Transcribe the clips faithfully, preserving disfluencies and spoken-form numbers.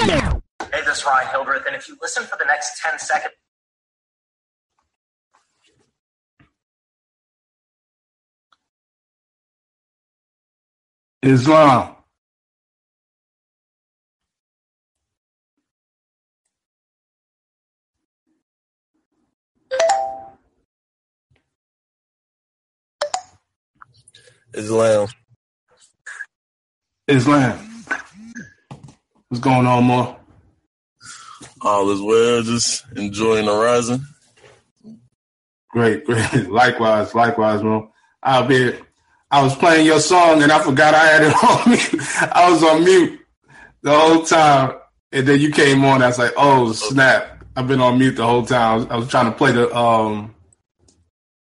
Hey, this is Ryan Hildreth, and if you listen for the next ten seconds... Islam. Islam. Islam. What's going on, Mo? All is well. Just enjoying Horizon. Great, great. Likewise, likewise, Mo. I'll be here. I was playing your song and I forgot I had it on me. I was on mute the whole time. And then you came on. I was like, oh, snap. I've been on mute the whole time. I was, I was trying to play the um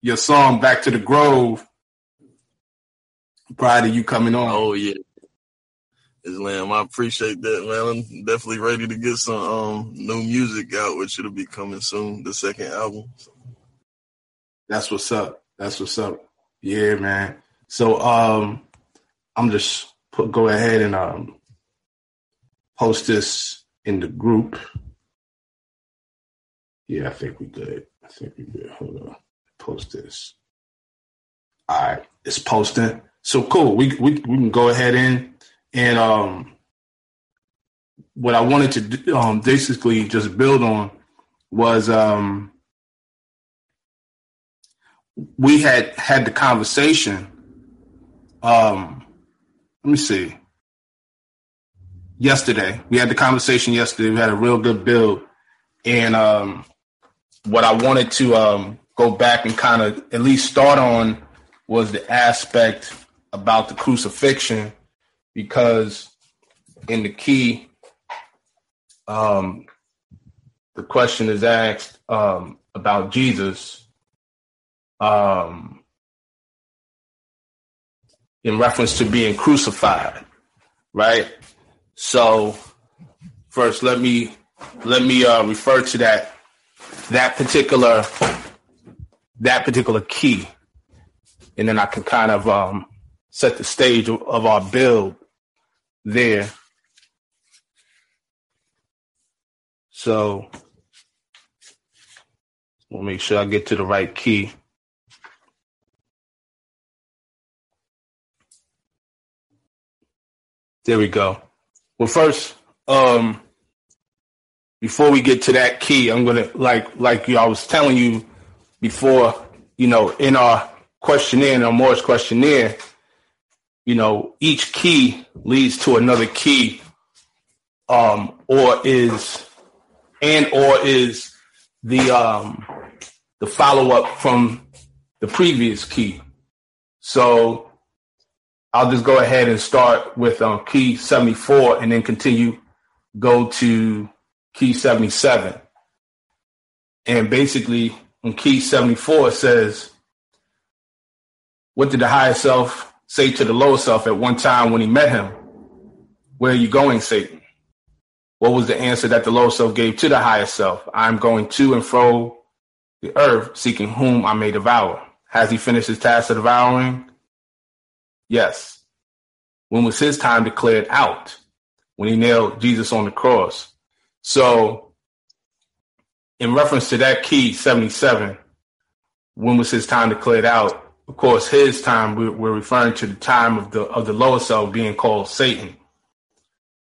your song, Back to the Grove, prior to you coming on. Oh, yeah. Islam, I appreciate that, man. I'm definitely ready to get some um, new music out, which it'll be coming soon, the second album. So. That's what's up. That's what's up. Yeah, man. So um, I'm just put, go ahead and um, post this in the group. Yeah, I think we good. I think we good. Hold on, post this. All right, it's posting. So cool. We we we can go ahead in and um, what I wanted to do, um, basically just build on was um, we had had the conversation. Um, let me see. Yesterday, we had the conversation yesterday. We had a real good build. And um, what I wanted to um, go back and kind of at least start on was the aspect about the crucifixion, because in the key, um, the question is asked um, about Jesus. Um, in reference to being crucified, right? So first, let me let me uh, refer to that that particular that particular key, and then I can kind of um, set the stage of, of our build there. So we'll make sure I get to the right key. There we go. Well, first, um, before we get to that key, I'm gonna like like you. I was telling you before, you know, in our questionnaire, in our Moorish questionnaire, you know, each key leads to another key, um, or is and or is the um, the follow up from the previous key. So I'll just go ahead and start with um, key seventy-four and then continue, go to key seventy-seven. And basically on key seventy-four, it says, what did the higher self say to the lower self at one time when he met him? Where are you going, Satan? What was the answer that the lower self gave to the higher self? I'm going to and fro the earth, seeking whom I may devour. Has he finished his task of devouring? Yes. When was his time declared out? When he nailed Jesus on the cross. So in reference to that key seventy-seven, when was his time declared out? Of course, his time, we're referring to the time of the of the lower self being called Satan.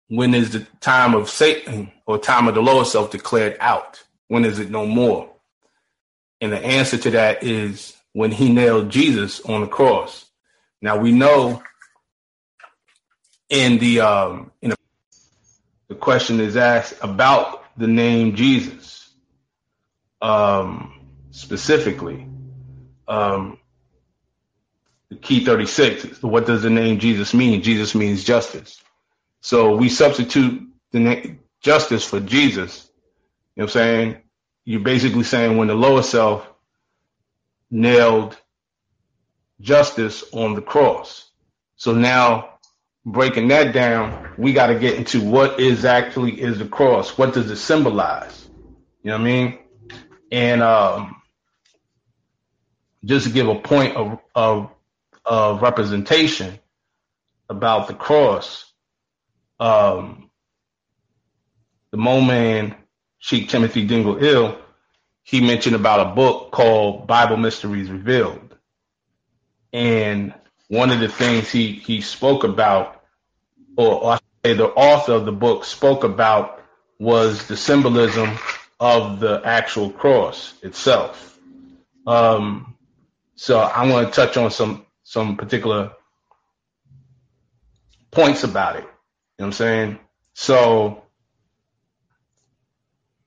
When is the time of Satan or time of the lower self declared out? When is it no more? And the answer to that is when he nailed Jesus on the cross. Now we know in the um, in a, the question is asked about the name Jesus um, specifically. Um, the key thirty-six is what does the name Jesus mean? Jesus means justice. So we substitute the name justice for Jesus. You know what I'm saying? You're basically saying when the lower self nailed justice on the cross. So now breaking that down, we got to get into what is actually is the cross. What does it symbolize? You know what I mean? And um, just to give a point of, of, of representation about the cross, um, the Mo Man, Sheikh Timothy Dingle Hill, he mentioned about a book called Bible Mysteries Revealed. And one of the things he, he spoke about, or, or I say the author of the book spoke about, was the symbolism of the actual cross itself. Um, so I want to touch on some some particular points about it. You know what I'm saying? So,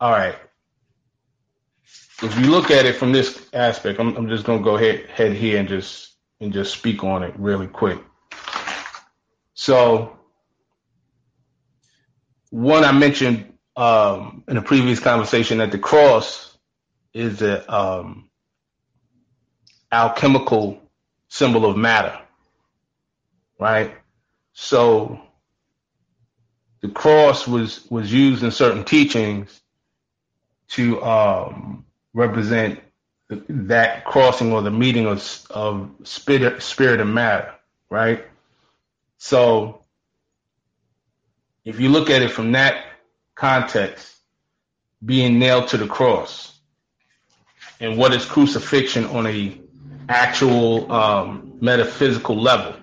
all right. If you look at it from this aspect, I'm, I'm just going to go ahead, head here and just and just speak on it really quick. So one, I mentioned um, in a previous conversation that the cross is an um, alchemical symbol of matter, right? So the cross was, was used in certain teachings to um, represent that crossing or the meeting of, of spirit, spirit and matter, right? So if you look at it from that context, being nailed to the cross and what is crucifixion on a actual um, metaphysical level,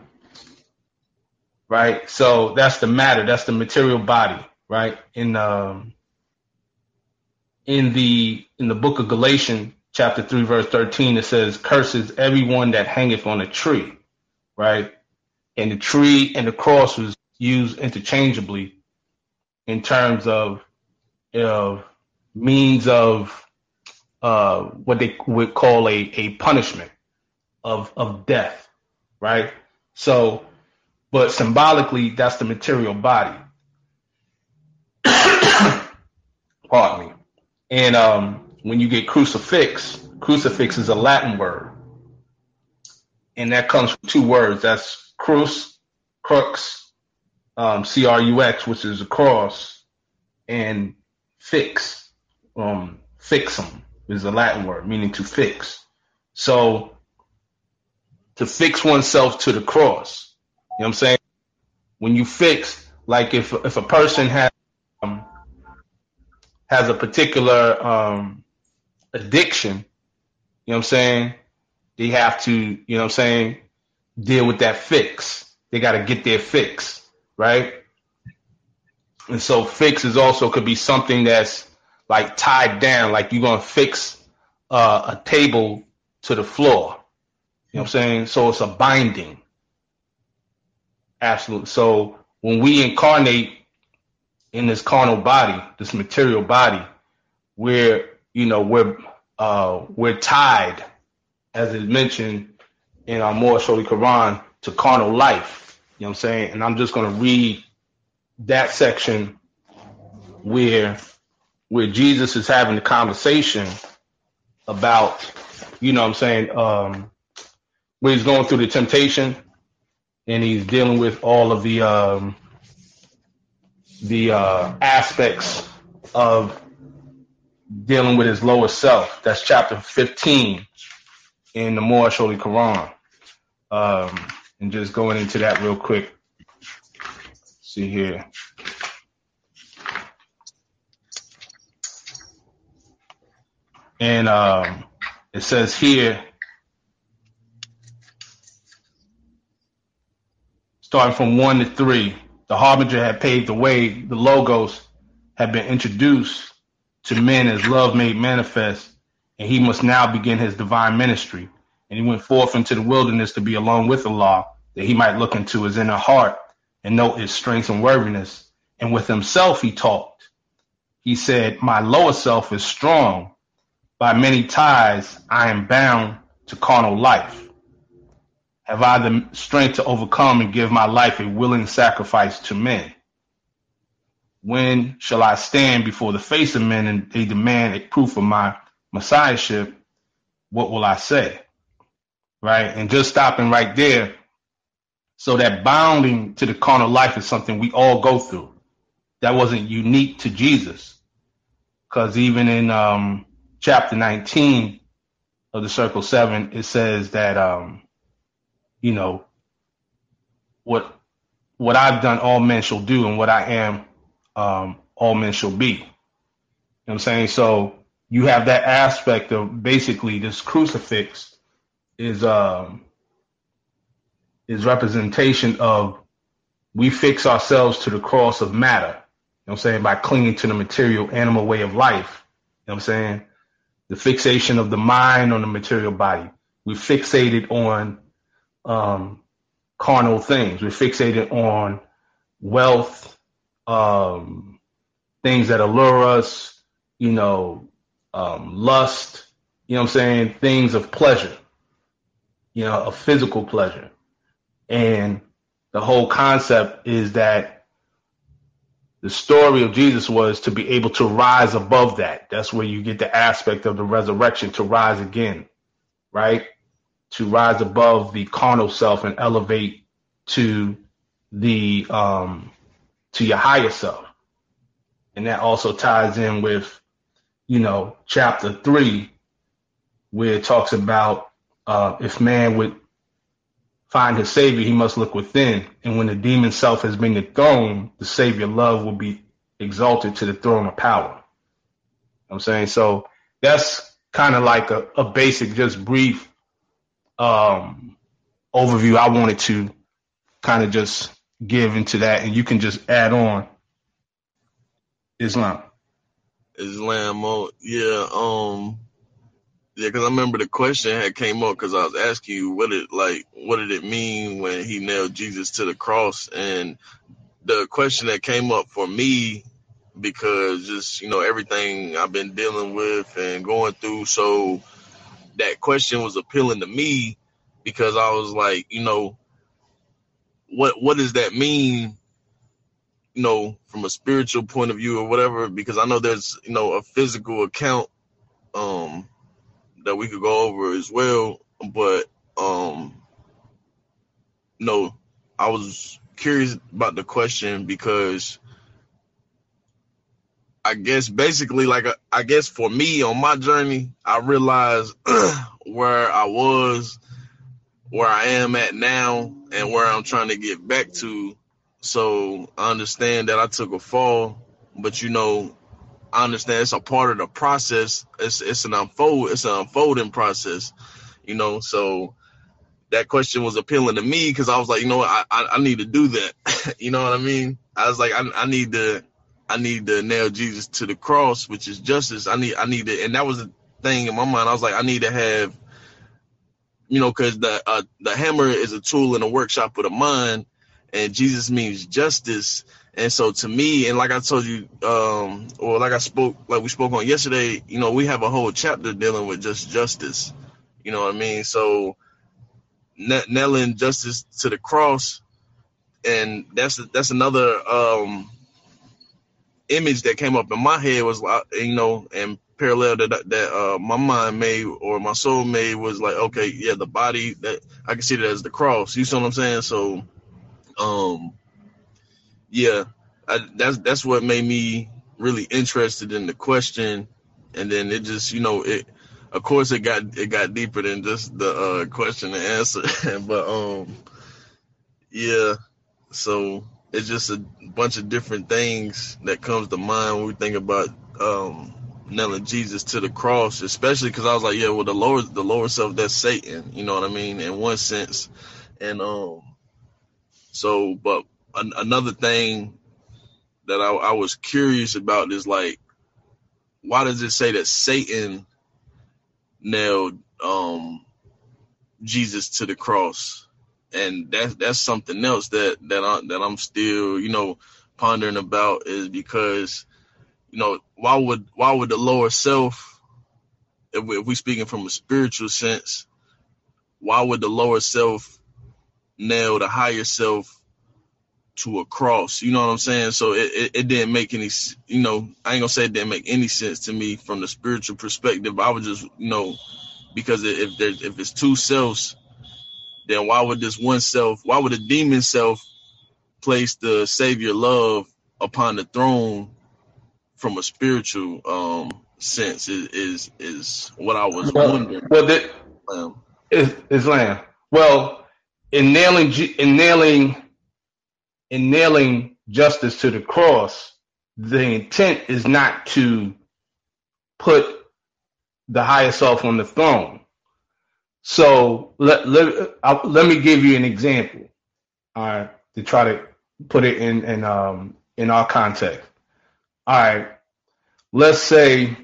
right? So that's the matter, that's the material body, right? In um, in the in the book of Galatians, chapter three, verse thirteen, it says, "Curses everyone that hangeth on a tree," right? And the tree and the cross was used interchangeably in terms of, of means of uh, what they would call a, a punishment of, of death, right? So, but symbolically, that's the material body. Pardon me. And um, when you get crucifix, crucifix is a Latin word. And that comes from two words. That's crux, crux, um, C R U X, which is a cross, and fix, um, fixum is a Latin word, meaning to fix. So to fix oneself to the cross, you know what I'm saying? When you fix, like if if a person has um, has a particular um, addiction, you know what I'm saying? They have to, you know what I'm saying, deal with that fix. They got to get their fix, right? And so fix is also could be something that's like tied down, like you're going to fix uh, a table to the floor. You know what I'm saying? So it's a binding. Absolutely. So when we incarnate in this carnal body, this material body, we're, you know, we're uh, we're tied, as is mentioned in our Moorish Holy Quran, to carnal life. You know what I'm saying? And I'm just going to read that section where where Jesus is having the conversation about, you know what I'm saying, um, where he's going through the temptation and he's dealing with all of the um, the uh, aspects of dealing with his lower self. That's chapter fifteen in the Moorish Holy Quran. Um, and just going into that real quick. Let's see here. And um, it says here, starting from one to three, the harbinger had paved the way. The logos had been introduced to men as love made manifest, and he must now begin his divine ministry. And he went forth into the wilderness to be alone with Allah, that he might look into his inner heart and note his strength and worthiness. And with himself he talked. He said, "My lower self is strong. By many ties I am bound to carnal life. Have I the strength to overcome and give my life a willing sacrifice to men? When shall I stand before the face of men and they demand a proof of my messiahship? What will I say?" Right? And just stopping right there. So that bounding to the carnal life is something we all go through. That wasn't unique to Jesus. Because even in um, chapter nineteen of the Circle Seven, it says that... Um, You know, what what I've done all men shall do, and what I am um, all men shall be. You know what I'm saying? So you have that aspect of basically this crucifix is um is representation of we fix ourselves to the cross of matter, you know what I'm saying, by clinging to the material animal way of life, you know what I'm saying? The fixation of the mind on the material body. We fixated on um, carnal things. We're fixated on wealth, um, things that allure us, you know, um, lust, you know what I'm saying, things of pleasure, you know, of physical pleasure. And the whole concept is that the story of Jesus was to be able to rise above that. That's where you get the aspect of the resurrection, to rise again, right? To rise above the carnal self and elevate to the um, to your higher self. And that also ties in with, you know, chapter three, where it talks about uh, if man would find his savior, he must look within. And when the demon self has been dethroned, the savior love will be exalted to the throne of power. I'm saying, so that's kind of like a, a basic, just brief um, overview I wanted to kind of just give into that. And you can just add on Islam. Islam, oh, yeah. Um, Yeah, because I remember the question had came up because I was asking you what it like, what did it mean when he nailed Jesus to the cross? And the question that came up for me, because just, you know, everything I've been dealing with and going through. So that question was appealing to me because I was like, you know, what what does that mean? You know, from a spiritual point of view or whatever, because I know there's, you know, a physical account um that we could go over as well, but um no, I was curious about the question because I guess basically like I, I guess for me on my journey, I realized where I was, where I am at now, and where I'm trying to get back to. So I understand that I took a fall, but you know, I understand it's a part of the process. It's it's an unfold, it's an unfolding process, you know. So that question was appealing to me because I was like, you know what, I, I, I need to do that. You know what I mean? I was like, I, I need to I need to nail Jesus to the cross, which is justice. I need I need to, and that was the thing in my mind. I was like, I need to have, you know, because the uh, the hammer is a tool in the workshop of the mind, and Jesus means justice. And so to me, and like I told you, um, or like I spoke, like we spoke on yesterday, you know, we have a whole chapter dealing with just justice. You know what I mean? So n- nailing justice to the cross. And that's that's another um, image that came up in my head was, you know, and parallel that that uh, my mind made or my soul made was like, OK, yeah, the body that I can see that as the cross. You see what I'm saying? So, um. Yeah, I, that's that's what made me really interested in the question, and then it just, you know, it of course it got it got deeper than just the uh, question and answer, but um, yeah, so it's just a bunch of different things that comes to mind when we think about um, nailing Jesus to the cross, especially because I was like, yeah, well the lower the lower self, that's Satan, you know what I mean, in one sense, and um, so but. Another thing that I, I was curious about is like, why does it say that Satan nailed um, Jesus to the cross? And that's that's something else that that I, that I'm still, you know, pondering about, is because, you know, why would why would the lower self, if, we, if we're speaking from a spiritual sense, why would the lower self nail the higher self to a cross? You know what I'm saying? So it, it, it didn't make any, you know, I ain't gonna say it didn't make any sense to me from the spiritual perspective. I would just, you know, because if there's, if it's two selves, then why would this one self, why would the demon self place the savior love upon the throne from a spiritual um, sense is, is, is what I was well, wondering. Well, the, um, is, Islam. Well, in nailing, in nailing, In nailing justice to the cross, the intent is not to put the higher self on the throne. So let, let, I, let me give you an example, all right, to try to put it in, in, um, in our context. All right, let's say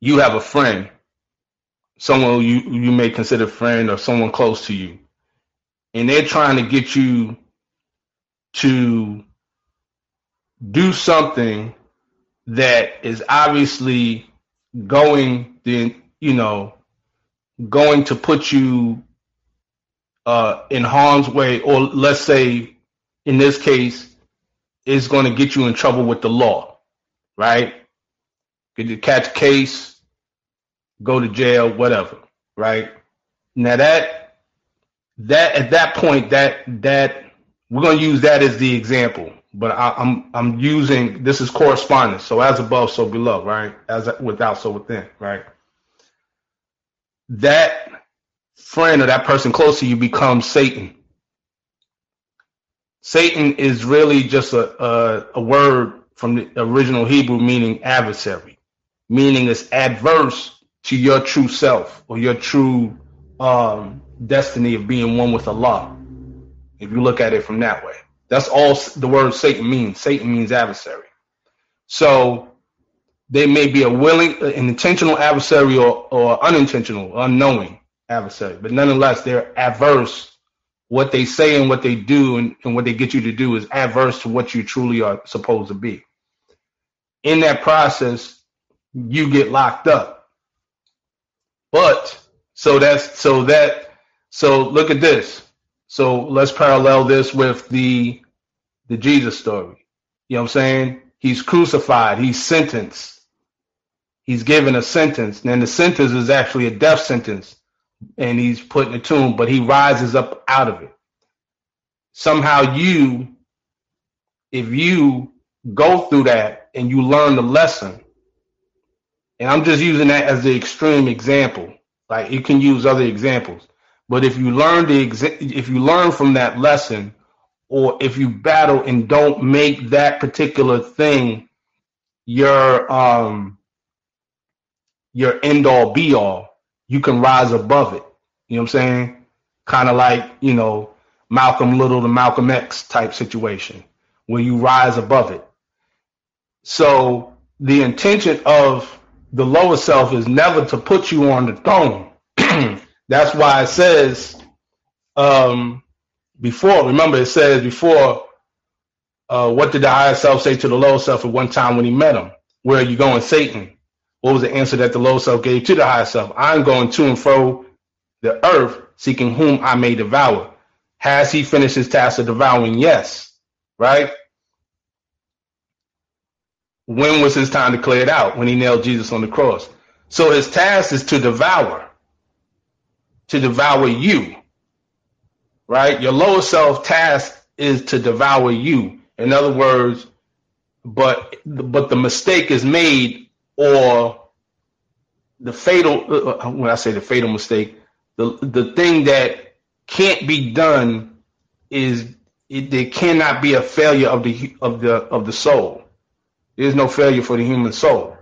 you have a friend, someone you, you may consider friend or someone close to you, and they're trying to get you to do something that is obviously going the, you know, going to put you uh, in harm's way, or let's say in this case, it's going to get you in trouble with the law, right? Could you catch a case, go to jail, whatever, right? Now that, that at that point, that, that we're going to use that as the example, but I, I'm, I'm using, this is correspondence. So as above, so below, right? As without, so within, right? That friend or that person close to you becomes Satan. Satan is really just a, a, a word from the original Hebrew meaning adversary, meaning it's adverse to your true self or your true um, destiny of being one with Allah. If you look at it from that way, that's all the word Satan means. Satan means adversary. So they may be a willing, an intentional adversary or, or unintentional, unknowing adversary, but nonetheless, they're adverse. What they say and what they do and, and what they get you to do is adverse to what you truly are supposed to be. In that process, you get locked up. But so that's so that so look at this. So let's parallel this with the the Jesus story. You know what I'm saying? He's crucified. He's sentenced. He's given a sentence. And the sentence is actually a death sentence. And he's put in a tomb, but he rises up out of it. Somehow you, if you go through that and you learn the lesson, and I'm just using that as the extreme example, like you can use other examples, but if you learn the exa- if you learn from that lesson, or if you battle and don't make that particular thing your um your end all be all, you can rise above it. You know what I'm saying? Kind of like, you know, Malcolm Little to Malcolm X type situation where you rise above it. So the intention of the lower self is never to put you on the throne. That's why it says um, before, remember it says before, uh, what did the higher self say to the lower self at one time when he met him? Where are you going, Satan? What was the answer that the lower self gave to the higher self? I'm going to and fro the earth, seeking whom I may devour. Has he finished his task of devouring? Yes. Right? When was his time to clear it out? When he nailed Jesus on the cross. So his task is to devour. To devour you. Right? Your lower self task is to devour you. In other words, but but the mistake is made, or the fatal, when I say the fatal mistake, the the thing that can't be done is it, there cannot be a failure of the of the of the soul. There's no failure for the human soul.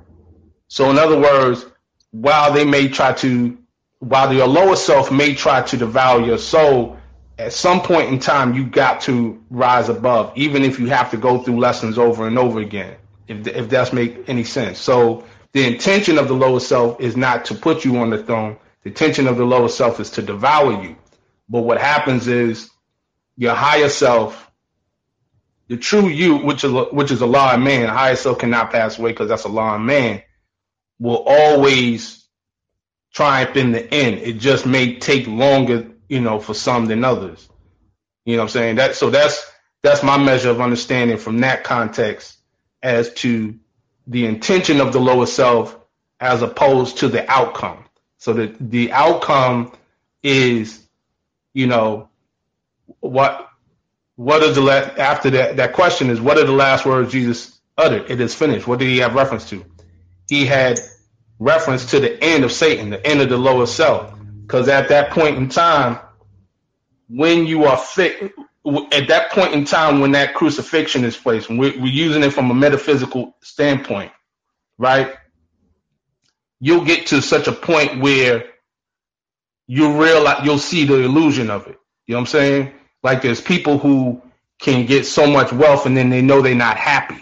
So in other words, while they may try to, while your lower self may try to devour your soul, at some point in time you got to rise above, even if you have to go through lessons over and over again. If, if that's make any sense. So the intention of the lower self is not to put you on the throne. The intention of the lower self is to devour you. But what happens is your higher self, the true you, which is which is Allah and man, higher self cannot pass away because that's Allah and man, will always triumph in the end. It just may take longer, you know, for some than others. You know what I'm saying? That so that's that's my measure of understanding from that context, as to the intention of the lower self as opposed to the outcome. So that the outcome is, you know, what what is the la- after that that question is, what are the last words Jesus uttered? It is finished. What did he have reference to? He had reference to the end of Satan, the end of the lower self, because at that point in time, when you are fit at that point in time when that crucifixion is placed, when we're, we're using it from a metaphysical standpoint, right? You'll get to such a point where you'll realize, you'll see the illusion of it. You know what I'm saying? Like, there's people who can get so much wealth and then they know they're not happy.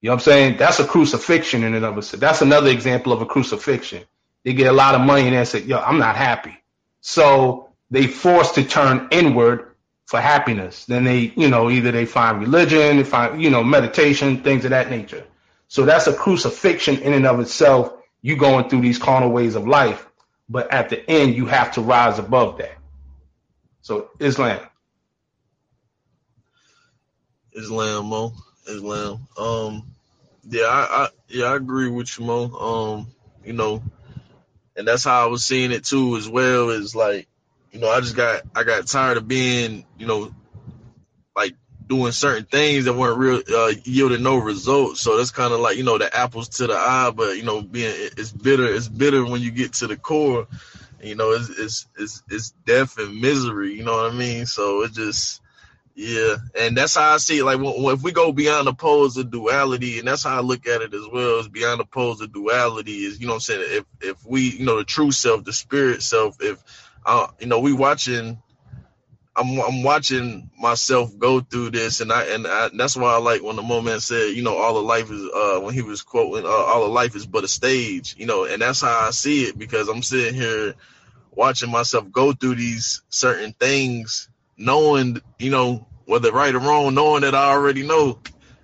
You know what I'm saying? That's a crucifixion in and of itself. That's another example of a crucifixion. They get a lot of money and they say, yo, I'm not happy. So they forced to turn inward for happiness. Then they, you know, either they find religion, they find, you know, meditation, things of that nature. So that's a crucifixion in and of itself. You going through these carnal ways of life, but at the end, you have to rise above that. So Islam. Islam, Mo. Islam. Um, yeah, I, I yeah, I agree with you, Mo. Um, you know, and that's how I was seeing it too, as well. Is like, you know, I just got I got tired of being, you know, like doing certain things that weren't real, uh, yielding no results. So that's kind of like, you know, the apples to the eye, but you know, being it's bitter. It's bitter when you get to the core. You know, it's it's it's it's death and misery. You know what I mean? So it just. Yeah, and that's how I see it. Like, well, if we go beyond the poles of duality, and that's how I look at it as well, is beyond the poles of duality is, you know what I'm saying, if if we, you know, the true self, the spirit self, if, uh, you know, we watching, I'm I'm watching myself go through this, and I and, I, and that's why I like when the moment said, you know, all of life is, uh, when he was quoting, uh, all of life is but a stage, you know, and that's how I see it, because I'm sitting here watching myself go through these certain things, knowing, you know, whether right or wrong, knowing that I already know,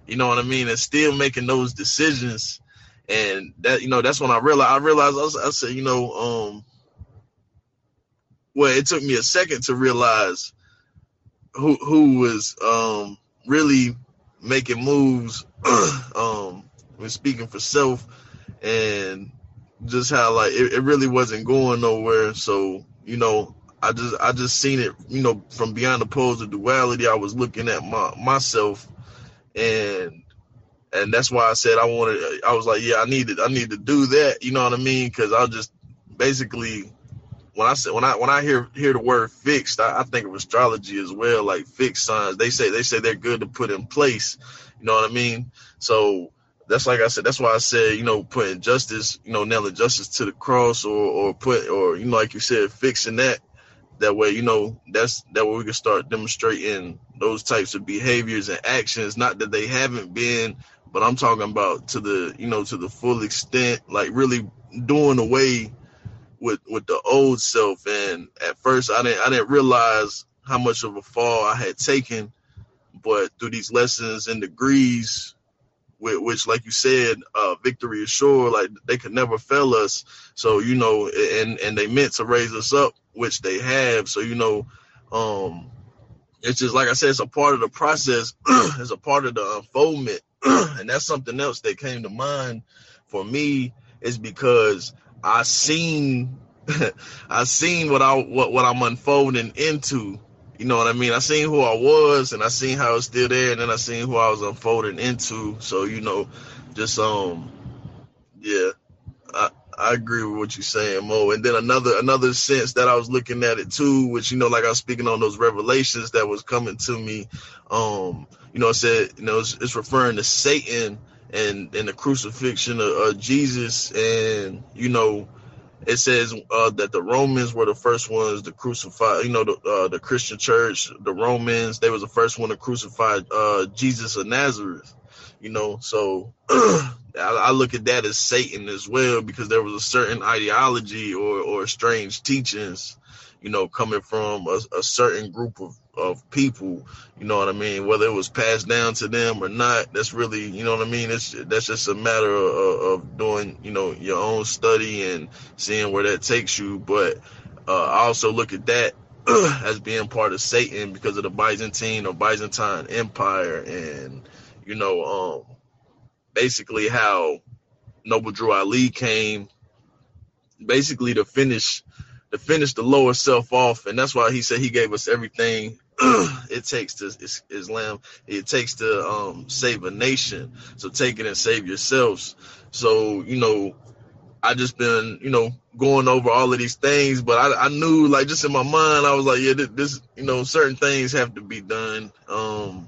you know what I mean, and still making those decisions. And that, you know, that's when I realized, I realized, I, was, I said, you know, um, well, it took me a second to realize who who was um, really making moves um, when speaking for self, and just how, like, it, it really wasn't going nowhere. So, you know, I just I just seen it, you know, from beyond the poles of duality. I was looking at my myself, and and that's why I said I wanted. I was like, yeah, I needed I need to do that. You know what I mean? Because I just basically when I said when I when I hear hear the word fixed, I, I think of astrology as well, like fixed signs. They say they say they're good to put in place. You know what I mean? So. That's like I said, that's why I said, you know, putting justice, you know, nailing justice to the cross, or, or put, or, you know, like you said, fixing that. That way, you know, that's that way we can start demonstrating those types of behaviors and actions. Not that they haven't been, but I'm talking about to the, you know, to the full extent, like really doing away with with the old self. And at first I didn't I didn't realize how much of a fall I had taken. But through these lessons and degrees, which, like you said, uh, victory is sure, like they could never fail us. So, you know, and, and they meant to raise us up, which they have. So, you know, um, it's just like I said, it's a part of the process. It's a part of the unfoldment. And that's something else that came to mind for me, is because I seen I seen what, I, what, what I'm unfolding into. You know what I mean? I seen who I was, and I seen how it's still there, and then I seen who I was unfolding into. So, you know, just, um, yeah, I, I agree with what you're saying, Mo. And then another another sense that I was looking at it, too, which, you know, like I was speaking on those revelations that was coming to me, um, you know, it said, you know, it's, it's referring to Satan and, and the crucifixion of, of Jesus, and, you know, it says uh, that the Romans were the first ones to crucify, you know, the, uh, the Christian church, the Romans, they was the first one to crucify uh, Jesus of Nazareth, you know. So I, I look at that as Satan as well, because there was a certain ideology or, or strange teachings, you know, coming from a, a certain group of, of people, you know what I mean? Whether it was passed down to them or not, that's really, you know what I mean? It's, that's just a matter of, of doing, you know, your own study and seeing where that takes you. But uh, I also look at that as being part of Satan because of the Byzantine or Byzantine Empire and, you know, um, basically how Noble Drew Ali came basically to finish to finish the lower self off. And that's why he said he gave us everything it takes to Islam. It takes to um, save a nation. So take it and save yourselves. So, you know, I just been, you know, going over all of these things, but I, I knew, like, just in my mind, I was like, yeah, this, you know, certain things have to be done. Um,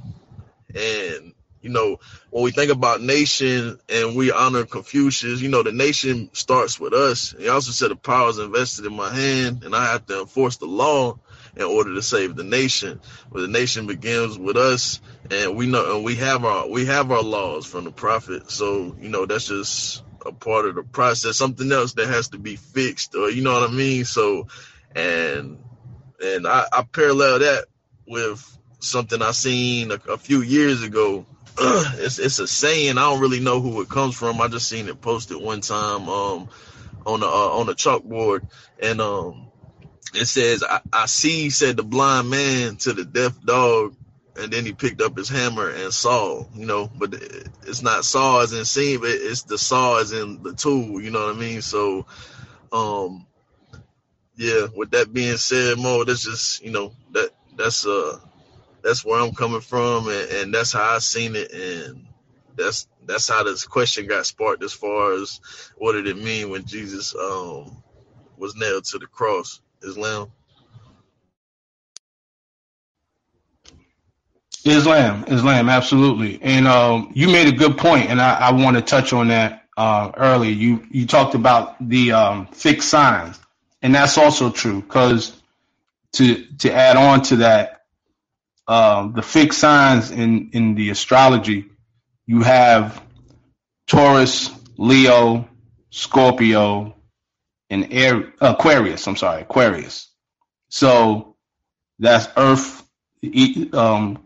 and, you know, when we think about nation and we honor Confucius, you know, the nation starts with us. He also said the power is invested in my hand, and I have to enforce the law in order to save the nation. But the nation begins with us, and we know, and we have our, we have our laws from the prophet. So, you know, that's just a part of the process, something else that has to be fixed, or, you know what I mean? So, and, and I, I parallel that with something I seen a, a few years ago. It's, it's a saying. I don't really know who it comes from. I just seen it posted one time um, on a uh, on a chalkboard, and um, it says, I, "I see," said the blind man to the deaf dog, and then he picked up his hammer and saw. You know, but it's not saw as in seen, but it's the saw as in the tool. You know what I mean? So, um, yeah. With that being said, Mo, that's just, you know, that that's uh. that's where I'm coming from, and, and that's how I seen it, and that's that's how this question got sparked as far as what did it mean when Jesus um, was nailed to the cross. Islam. Islam, Islam, absolutely. And um, you made a good point, and I, I want to touch on that uh, earlier. You you talked about the um, fixed signs, and that's also true, because to to add on to that, Uh, the fixed signs in, in the astrology, you have Taurus, Leo, Scorpio, and Air, Aquarius. I'm sorry, Aquarius. So that's Earth, um,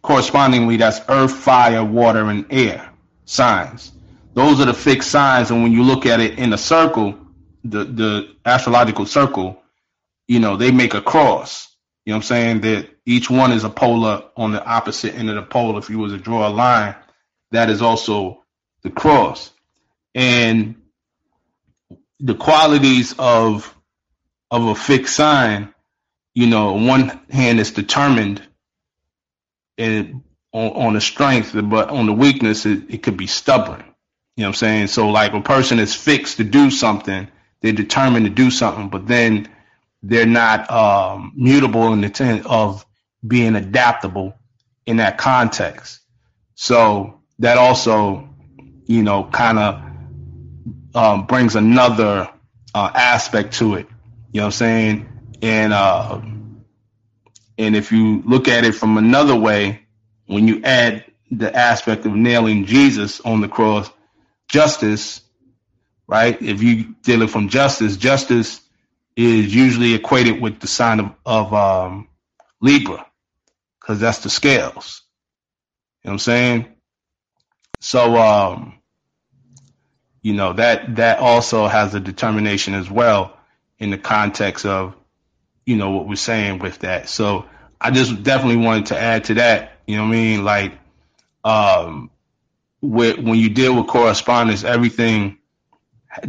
correspondingly, that's Earth, fire, water, and air signs. Those are the fixed signs, and when you look at it in a circle, the, the astrological circle, you know, they make a cross. You know what I'm saying? That each one is a polar on the opposite end of the pole. If you was to draw a line, that is also the cross. And the qualities of of a fixed sign, you know, one hand is determined and on, on the strength, but on the weakness, it, it could be stubborn. You know what I'm saying? So like a person is fixed to do something, they're determined to do something, but then they're not um, mutable in the sense of being adaptable in that context. So that also, you know, kind of um, brings another uh, aspect to it. You know what I'm saying? And uh, and if you look at it from another way, when you add the aspect of nailing Jesus on the cross, justice, right? If you deal it from justice, justice is usually equated with the sign of, of um, Libra, because that's the scales. You know what I'm saying? So, um, you know, that that also has a determination as well in the context of, you know, what we're saying with that. So I just definitely wanted to add to that. You know what I mean? Like, um, with, when you deal with correspondence, everything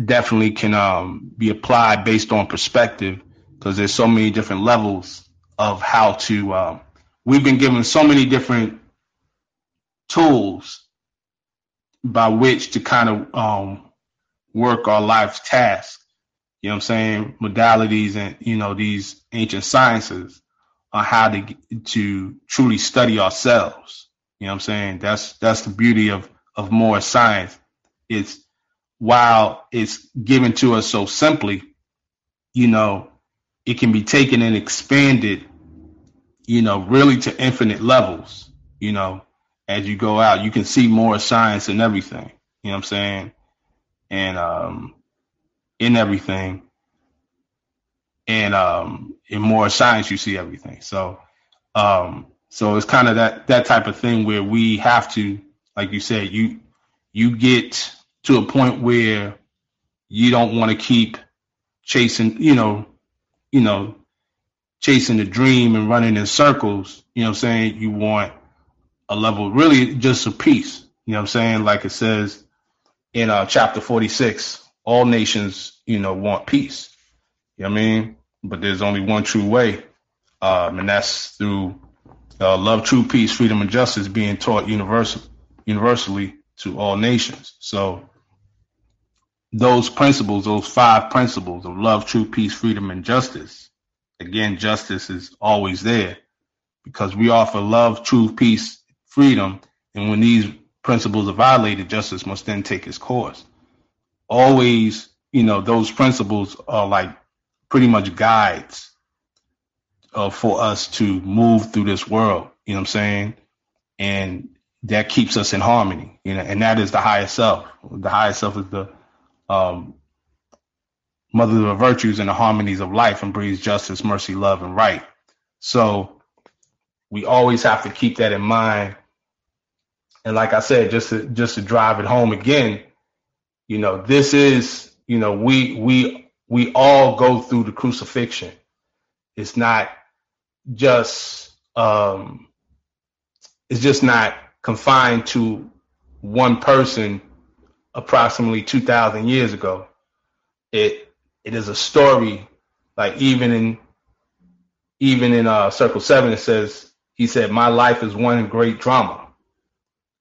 definitely can um, be applied based on perspective, because there's so many different levels of how to, um, we've been given so many different tools by which to kind of um, work our life's task. You know what I'm saying? Modalities and, you know, these ancient sciences on how to to truly study ourselves. You know what I'm saying? That's, that's the beauty of, of more science. It's, while it's given to us so simply, you know, it can be taken and expanded, you know, really to infinite levels, you know, as you go out. You can see more science in everything, you know what I'm saying? And um, in everything. And um, in more science, you see everything. So um, so it's kind of that, that type of thing where we have to, like you said, you you get to a point where you don't want to keep chasing, you know, you know, chasing the dream and running in circles. You know what I'm saying? You want a level, really just a peace. You know what I'm saying? Like it says in uh, chapter forty-six, all nations, you know, want peace. You know what I mean? But there's only one true way. Um, and that's through uh, love, true peace, freedom, and justice being taught universal, universally to all nations. So those principles, those five principles of love, truth, peace, freedom, and justice. Again, justice is always there because we offer love, truth, peace, freedom. And when these principles are violated, justice must then take its course. Always, you know, those principles are like pretty much guides uh, for us to move through this world. You know what I'm saying? And that keeps us in harmony, you know, and that is the higher self. The higher self is the um, mother of the virtues and the harmonies of life, and breeds justice, mercy, love, and right. So we always have to keep that in mind. And like I said, just to, just to drive it home again, you know, this is, you know, we we we all go through the crucifixion. It's not just um, it's just not confined to one person approximately two thousand years ago. It it is a story. Like even in even in uh, Circle Seven, it says, he said, "My life is one great drama."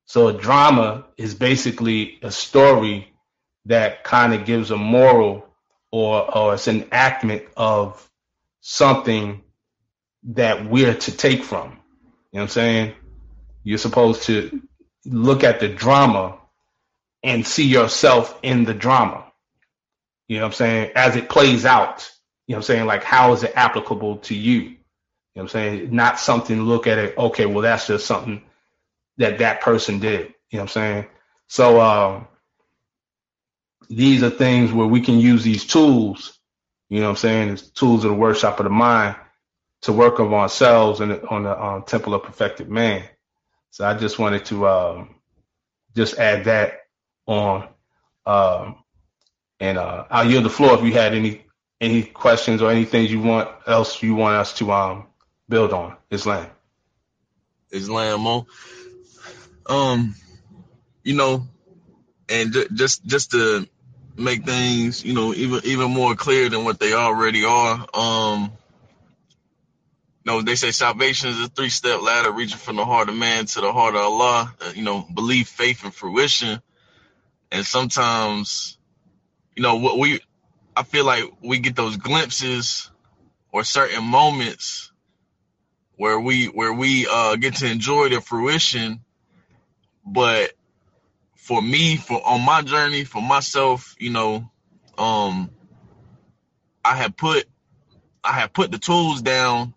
So a drama is basically a story that kind of gives a moral, or, or it's an enactment of something that we're to take from. You know what I'm saying? You're supposed to look at the drama and see yourself in the drama. You know what I'm saying? As it plays out, you know what I'm saying? Like, how is it applicable to you? You know what I'm saying? Not something, look at it, okay, well, that's just something that that person did. You know what I'm saying? So um, these are things where we can use these tools, you know what I'm saying, it's tools of the workshop of the mind to work on ourselves and on the um, temple of perfected man. So I just wanted to um, just add that on. Um, and uh, I'll yield the floor if you had any any questions or anything you want else you want us to um, build on. Islam. Islam, oh. Um, you know, and ju- just just to make things, you know, even even more clear than what they already are. Um, you know, they say salvation is a three-step ladder reaching from the heart of man to the heart of Allah. Uh, you know, belief, faith, and fruition. And sometimes, you know, what we, I feel like we get those glimpses or certain moments where we where we uh, get to enjoy the fruition. But for me, for on my journey, for myself, you know, um, I had put, I had put the tools down,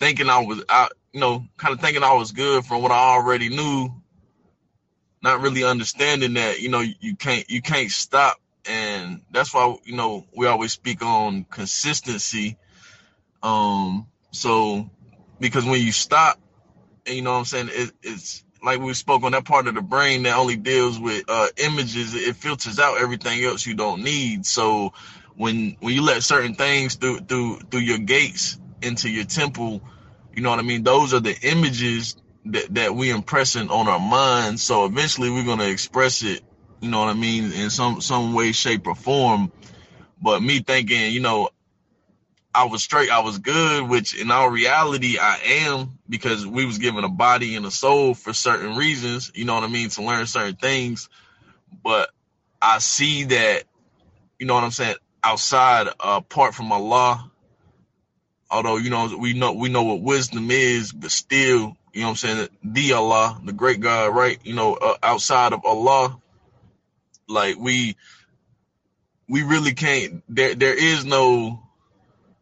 thinking I was, I, you know, kind of thinking I was good from what I already knew, not really understanding that, you know, you can't, you can't stop, and that's why, you know, we always speak on consistency. Um, so because when you stop, and you know what I'm saying, it, it's like we spoke on that part of the brain that only deals with uh, images. It filters out everything else you don't need. So when when you let certain things through through through your gates into your temple, you know what I mean? Those are the images that, that we impressing on our minds. So eventually we're going to express it, you know what I mean, in some, some way, shape, or form. But me thinking, you know, I was straight, I was good, which in our reality I am, because we was given a body and a soul for certain reasons, you know what I mean, to learn certain things. But I see that, you know what I'm saying, outside, uh, apart from Allah, although, you know, we know we know what wisdom is, but still, you know what I'm saying, the Allah, the great God, right, you know, uh, outside of Allah, like we, we really can't, there there is no...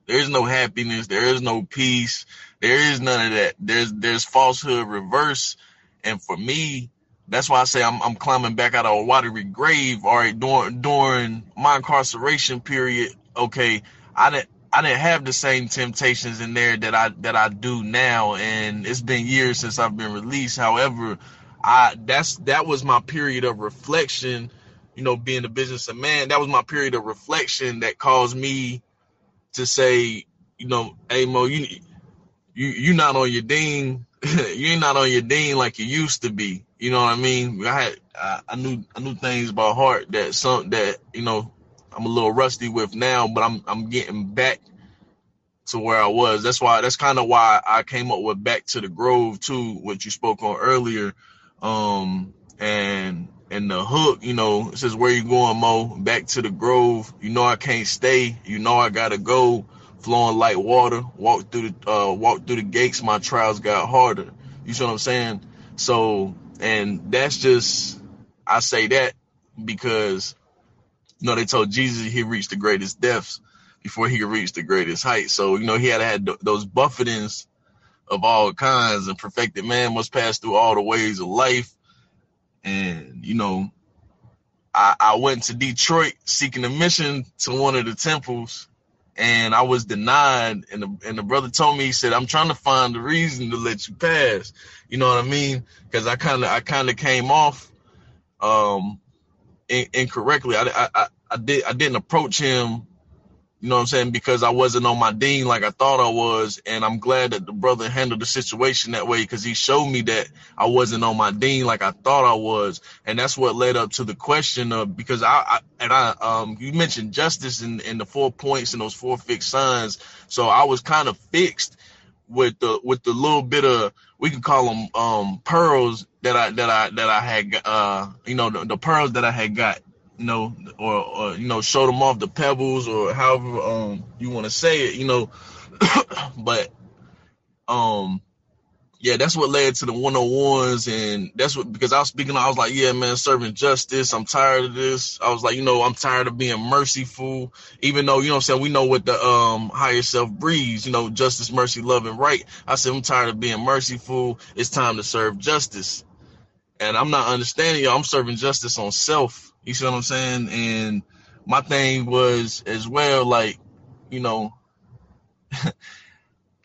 There is no happiness. There is no peace. There is none of that. There's there's falsehood reverse. And for me, that's why I say I'm I'm climbing back out of a watery grave. All right, during during my incarceration period, okay, I didn't I didn't have the same temptations in there that I that I do now. And it's been years since I've been released. However, I that's that was my period of reflection. You know, being the business of man, that was my period of reflection that caused me to say, you know, hey Mo, you you you not on your dean, you're not on your dean like you used to be. You know what I mean? I had I, I knew I knew things by heart that some that you know I'm a little rusty with now, but I'm I'm getting back to where I was. That's why that's kind of why I came up with Back to the Grove too, what you spoke on earlier, um, and. and the hook, you know, it says, "Where you going, Mo? Back to the Grove. You know I can't stay. You know I gotta go. Flowing like water. Walk through the uh, walk through the gates. My trials got harder." You see what I'm saying? So, and that's just, I say that because, you know, they told Jesus he reached the greatest depths before he could reach the greatest heights. So, you know, he had had those buffetings of all kinds, and perfected man must pass through all the ways of life. And, you know, I, I went to Detroit seeking a mission to one of the temples, and I was denied. And the, and the brother told me, he said, "I'm trying to find a reason to let you pass." You know what I mean? Because I kind of I kind of came off um, in, incorrectly. I, I, I, did, I didn't approach him, you know what I'm saying, because I wasn't on my dean like I thought I was. And I'm glad that the brother handled the situation that way, because he showed me that I wasn't on my dean like I thought I was. And that's what led up to the question of, because I, I and I, um, you mentioned justice and, and the four points and those four fixed signs. So I was kind of fixed with the, with the little bit of, we can call them, um, pearls that I, that I, that I had, uh, you know, the, the pearls that I had got. You know, or, or, you know, show them off, the pebbles, or however um, you want to say it, you know. But, um, yeah, that's what led to the one oh ones. And that's what, because I was speaking, I was like, yeah, man, serving justice. I'm tired of this. I was like, you know, I'm tired of being merciful, even though, you know what I'm saying, we know what the um, higher self breeds, you know, justice, mercy, love, and right. I said, I'm tired of being merciful. It's time to serve justice. And I'm not understanding, y'all. I'm serving justice on self. You see what I'm saying? And my thing was as well, like, you know,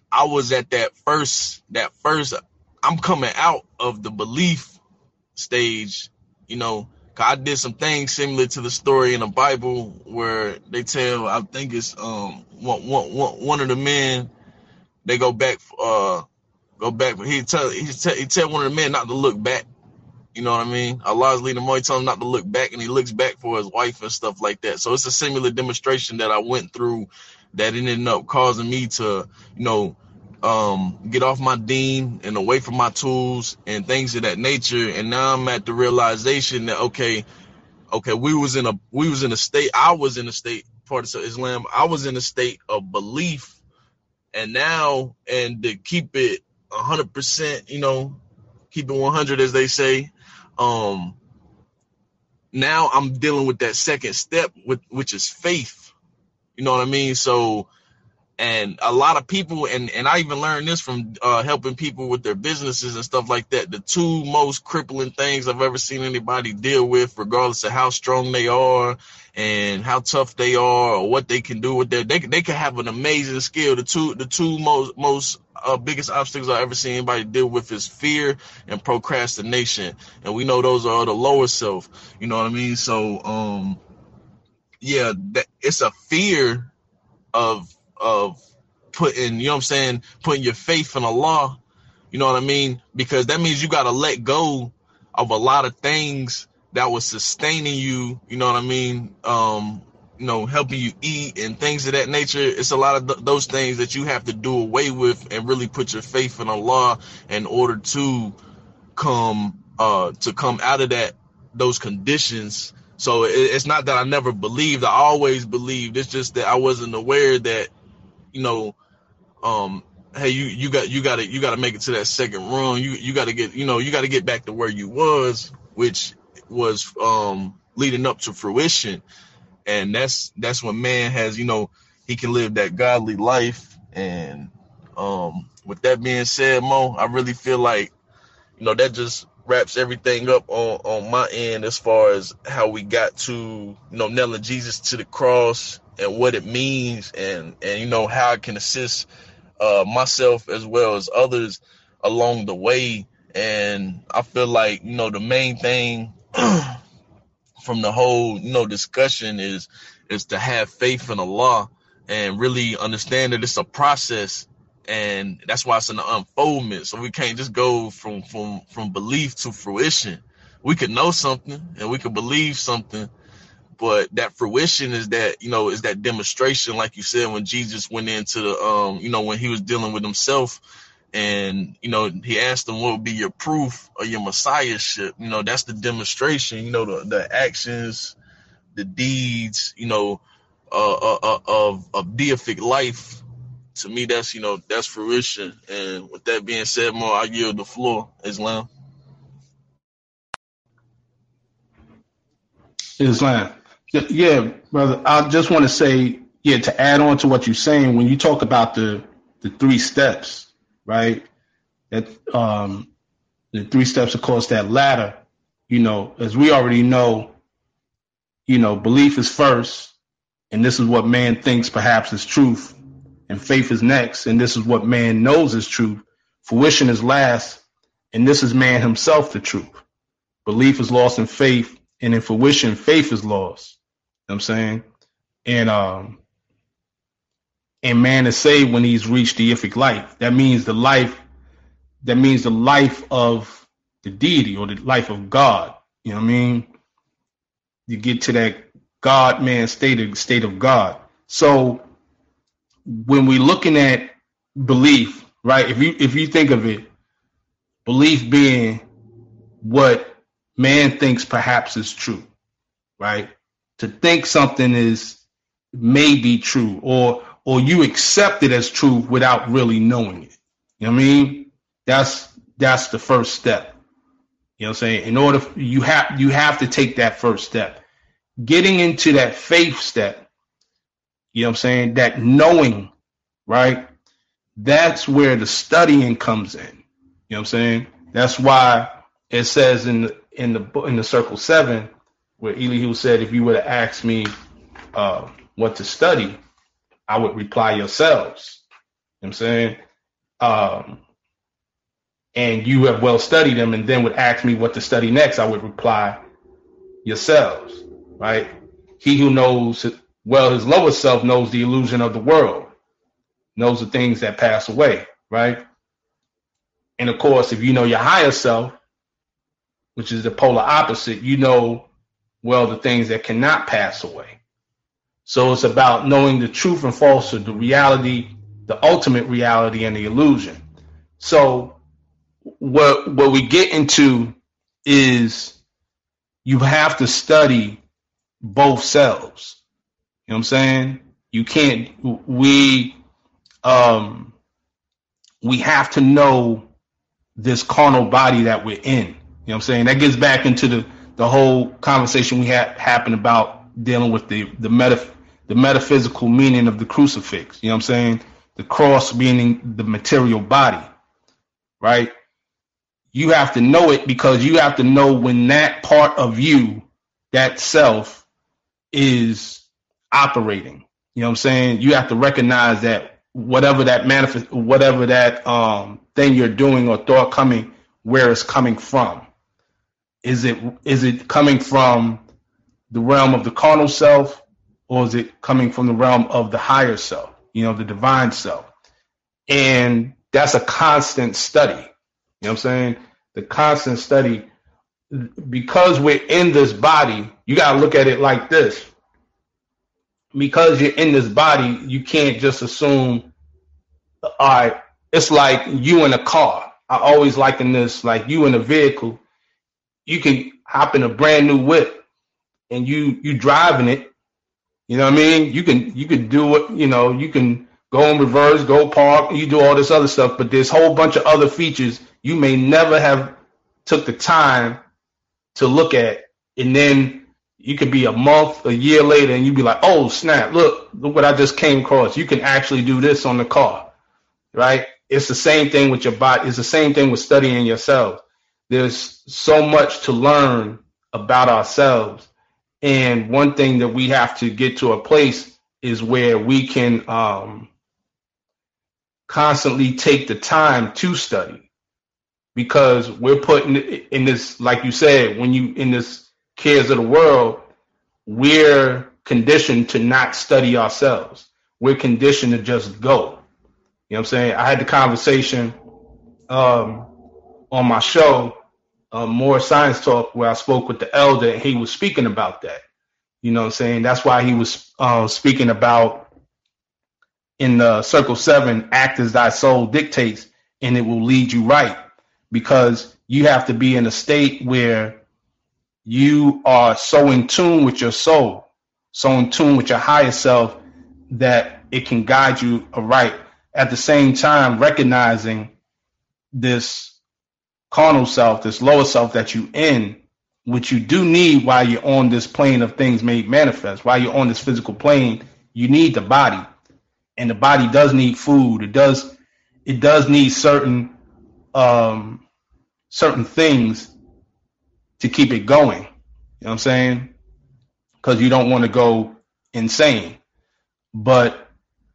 I was at that first, that first, I'm coming out of the belief stage, you know, cause I did some things similar to the story in the Bible where they tell, I think it's um one, one, one of the men, they go back, uh, go back, he tell, he tell, he tell one of the men not to look back. You know what I mean? Allah's leading him, he told him not to look back, and he looks back for his wife and stuff like that. So it's a similar demonstration that I went through that ended up causing me to, you know, um, get off my dean and away from my tools and things of that nature. And now I'm at the realization that, okay, okay, we was in a, we was in a state, I was in a state, part of Islam, I was in a state of belief. And now, and to keep it one hundred percent, you know, keep it one hundred as they say, Um, now I'm dealing with that second step, with, which is faith. You know what I mean? So, and a lot of people, and, and I even learned this from uh, helping people with their businesses and stuff like that. The two most crippling things I've ever seen anybody deal with, regardless of how strong they are and how tough they are or what they can do with their, they they can have an amazing skill. The two, the two most, most uh, biggest obstacles I've ever seen anybody deal with is fear and procrastination. And we know those are the lower self, you know what I mean? So, um, yeah, that, it's a fear of, of putting, you know what I'm saying, putting your faith in Allah, you know what I mean? Because that means you got to let go of a lot of things that was sustaining you, you know what I mean? Um, you know, helping you eat and things of that nature. It's a lot of th- those things that you have to do away with and really put your faith in Allah in order to come, uh, to come out of that, those conditions. So it, it's not that I never believed. I always believed. It's just that I wasn't aware that, you know, um, hey, you, you got, you got to, you got to make it to that second run. You, you got to get, you know, you got to get back to where you was, which was, um, leading up to fruition. And that's, that's when man has, you know, he can live that godly life. And, um, with that being said, Mo, I really feel like, you know, that just wraps everything up on, on my end, as far as how we got to, you know, nailing Jesus to the cross and what it means, and, and, you know, how I can assist uh, myself as well as others along the way. And I feel like, you know, the main thing from the whole, you know, discussion is, is to have faith in Allah and really understand that it's a process. And that's why it's an unfoldment. So we can't just go from, from, from belief to fruition. We could know something and we could believe something, but that fruition is that, you know, is that demonstration, like you said, when Jesus went into the, um, you know, when he was dealing with himself And, you know, he asked them, what would be your proof of your messiahship? You know, that's the demonstration, you know, the, the actions, the deeds, you know, uh, uh, of, of deific life. To me, that's, you know, that's fruition. And with that being said, Mo, I yield the floor. Islam. Islam. Yeah, brother. I just want to say, yeah, to add on to what you're saying, when you talk about the, the three steps, right, that um, the three steps, of course, that ladder, you know, as we already know, you know, belief is first, and this is what man thinks perhaps is truth. And faith is next, and this is what man knows is truth. Fruition is last, and this is man himself the truth. Belief is lost in faith, and in fruition, faith is lost. You know what I'm saying? And um, and man is saved when he's reached deific life. That means the life, that means the life of the deity or the life of God. You know what I mean? You get to that God man state, state of God. So when we're looking at belief, right, if you if you think of it, belief being what man thinks perhaps is true, right? To think something is maybe true, or or you accept it as true without really knowing it. You know what I mean? That's that's the first step. You know what I'm saying? In order you have you have to take that first step. Getting into that faith step, you know what I'm saying? That knowing, right? That's where the studying comes in. You know what I'm saying? That's why it says in the in the in the Circle Seven, where Eli Hill said, if you were to ask me uh, what to study, I would reply yourselves. You know what I'm saying? Um, and you have well studied them, and then would ask me what to study next, I would reply yourselves, right? He who knows well, his lower self knows the illusion of the world, knows the things that pass away, right? And of course, if you know your higher self, which is the polar opposite, you know, well, the things that cannot pass away. So it's about knowing the truth and falsehood, the reality, the ultimate reality, and the illusion. So what, what we get into is you have to study both selves. You know what I'm saying? You can't, we, um, we have to know this carnal body that we're in. You know what I'm saying? That gets back into the, the whole conversation we had happened about dealing with the, the meta, the metaphysical meaning of the crucifix. You know what I'm saying? The cross meaning the material body, right? You have to know it because you have to know when that part of you, that self, is operating. You know what I'm saying? You have to recognize that whatever that manifest, whatever that um, thing you're doing or thought coming, where it's coming from. Is it is it coming from the realm of the carnal self, or is it coming from the realm of the higher self, you know, the divine self? And that's a constant study. You know what I'm saying? The constant study, because we're in this body, you got to look at it like this. Because you're in this body, you can't just assume, all right, it's like you in a car. I always liken this, like you in a vehicle. You can hop in a brand new whip and you you driving it. You know what I mean? You can you can do what, you know, you can go in reverse, go park, you do all this other stuff, but there's a whole bunch of other features you may never have took the time to look at. And then you could be a month, a year later, and you'd be like, oh, snap, look, look what I just came across. You can actually do this on the car, right? It's the same thing with your body. It's the same thing with studying yourself. There's so much to learn about ourselves. And one thing that we have to get to a place is where we can um, constantly take the time to study, because we're putting in this, like you said, when you in this cares of the world, we're conditioned to not study ourselves. We're conditioned to just go. You know what I'm saying? I had the conversation um, on my show, uh, More Science Talk, where I spoke with the elder, and he was speaking about that. You know what I'm saying? That's why he was uh, speaking about in the Circle Seven, act as thy soul dictates. and it will lead you right, because you have to be in a state where you are so in tune with your soul, so in tune with your higher self, that it can guide you aright. At the same time, recognizing this carnal self, this lower self that you in, which you do need while you're on this plane of things made manifest. While you're on this physical plane, you need the body, and the body does need food. It does, it does need certain, um, certain things to keep it going. You know what I'm saying? Because you don't want to go insane, but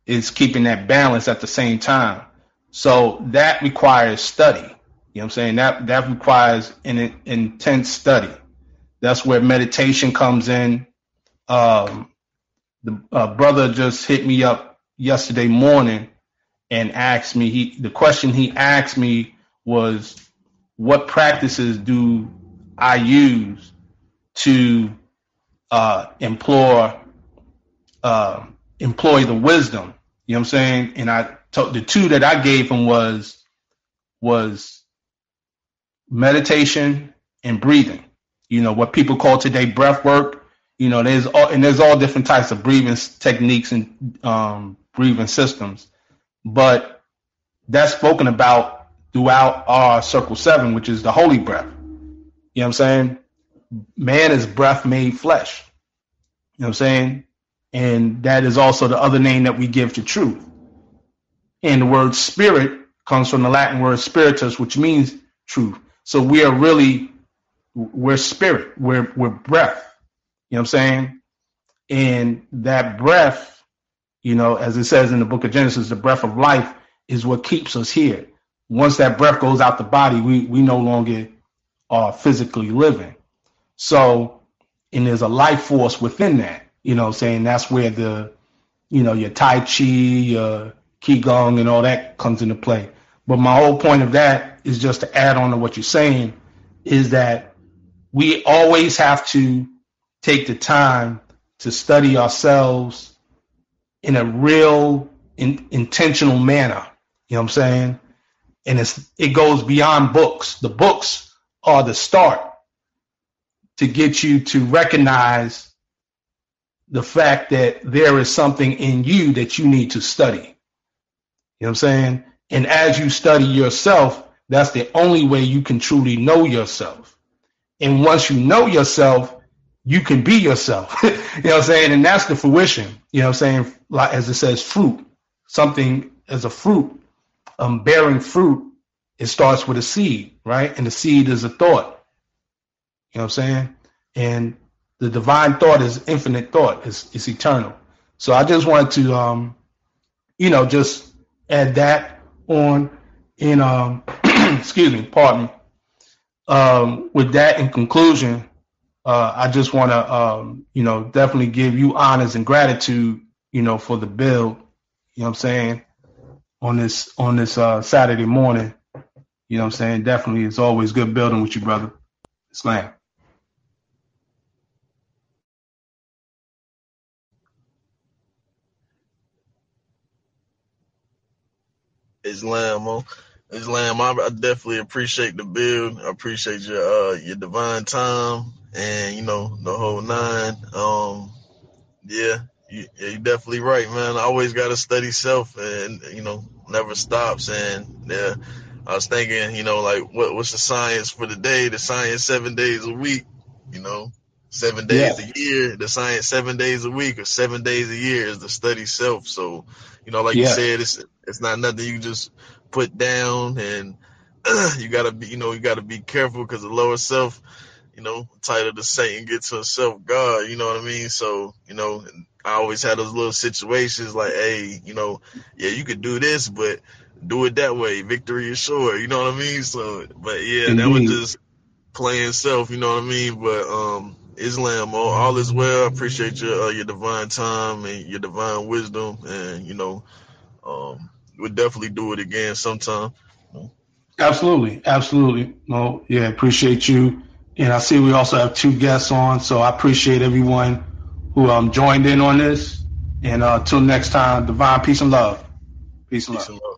it's keeping that balance at the same time. So that requires study. You know what I'm saying? That that requires an intense study. That's where meditation comes in. Um, the uh, brother just hit me up yesterday morning and asked me, he, the question he asked me was, what practices do I use to uh, implore, uh, employ the wisdom? You know what I'm saying? And I told, the two that I gave him was, was, meditation and breathing, you know, what people call today breath work. You know, there's all, and there's all different types of breathing techniques and um, breathing systems, but that's spoken about throughout our Circle Seven, which is the holy breath. You know what I'm saying? Man is breath made flesh. You know what I'm saying? And that is also the other name that we give to truth. And the word spirit comes from the Latin word spiritus, which means truth. So we are really, we're spirit, we're we're breath, you know what I'm saying? And that breath, you know, as it says in the book of Genesis, the breath of life is what keeps us here. Once that breath goes out the body, we, we no longer are physically living. So, and there's a life force within that, you know what I'm saying? That's where the, you know, your Tai Chi, your Qigong and all that comes into play. But my whole point of that is just to add on to what you're saying, is that we always have to take the time to study ourselves in a real in, intentional manner. You know what I'm saying? And it's, it goes beyond books. The books are the start to get you to recognize the fact that there is something in you that you need to study. You know what I'm saying? And as you study yourself, that's the only way you can truly know yourself. And once you know yourself, you can be yourself. You know what I'm saying? And that's the fruition. You know what I'm saying? Like, as it says, fruit. Something as a fruit, um, bearing fruit, it starts with a seed, right? And the seed is a thought. You know what I'm saying? And the divine thought is infinite thought. It's, it's eternal. So I just wanted to, um, you know, just add that on in um excuse me, pardon me. Um with that, in conclusion, uh I just want to um you know, definitely give you honors and gratitude, you know, for the build, you know what I'm saying, on this on this uh Saturday morning. You know what I'm saying? Definitely, it's always good building with you, brother. Islam. Islam, Islam, I definitely appreciate the build. I appreciate your uh, your divine time, and you know, the whole nine. Um, yeah, you, you're definitely right, man. I always gotta study self, and you know, never stops. And yeah, I was thinking, you know, like what what's the science for the day? The science seven days a week, you know, seven days yeah. a year. The science seven days a week or seven days a year is to study self. So, you know, like yeah. you said, it's It's not nothing you just put down, and you gotta be, you know, you gotta be careful, because the lower self, you know, title to Satan gets herself God, you know what I mean? So, you know, I always had those little situations like, hey, you know, yeah, you could do this, but do it that way. Victory is sure, you know what I mean? So, but yeah, mm-hmm. that was just playing self, you know what I mean? But um, Islam, all, all is well. I appreciate your uh, your divine time and your divine wisdom, and you know, um. We'll definitely do it again sometime. Absolutely. Absolutely. No, yeah, appreciate you. And I see we also have two guests on, so I appreciate everyone who um, joined in on this. And uh, till next time, divine peace and love. Peace and peace love. And love.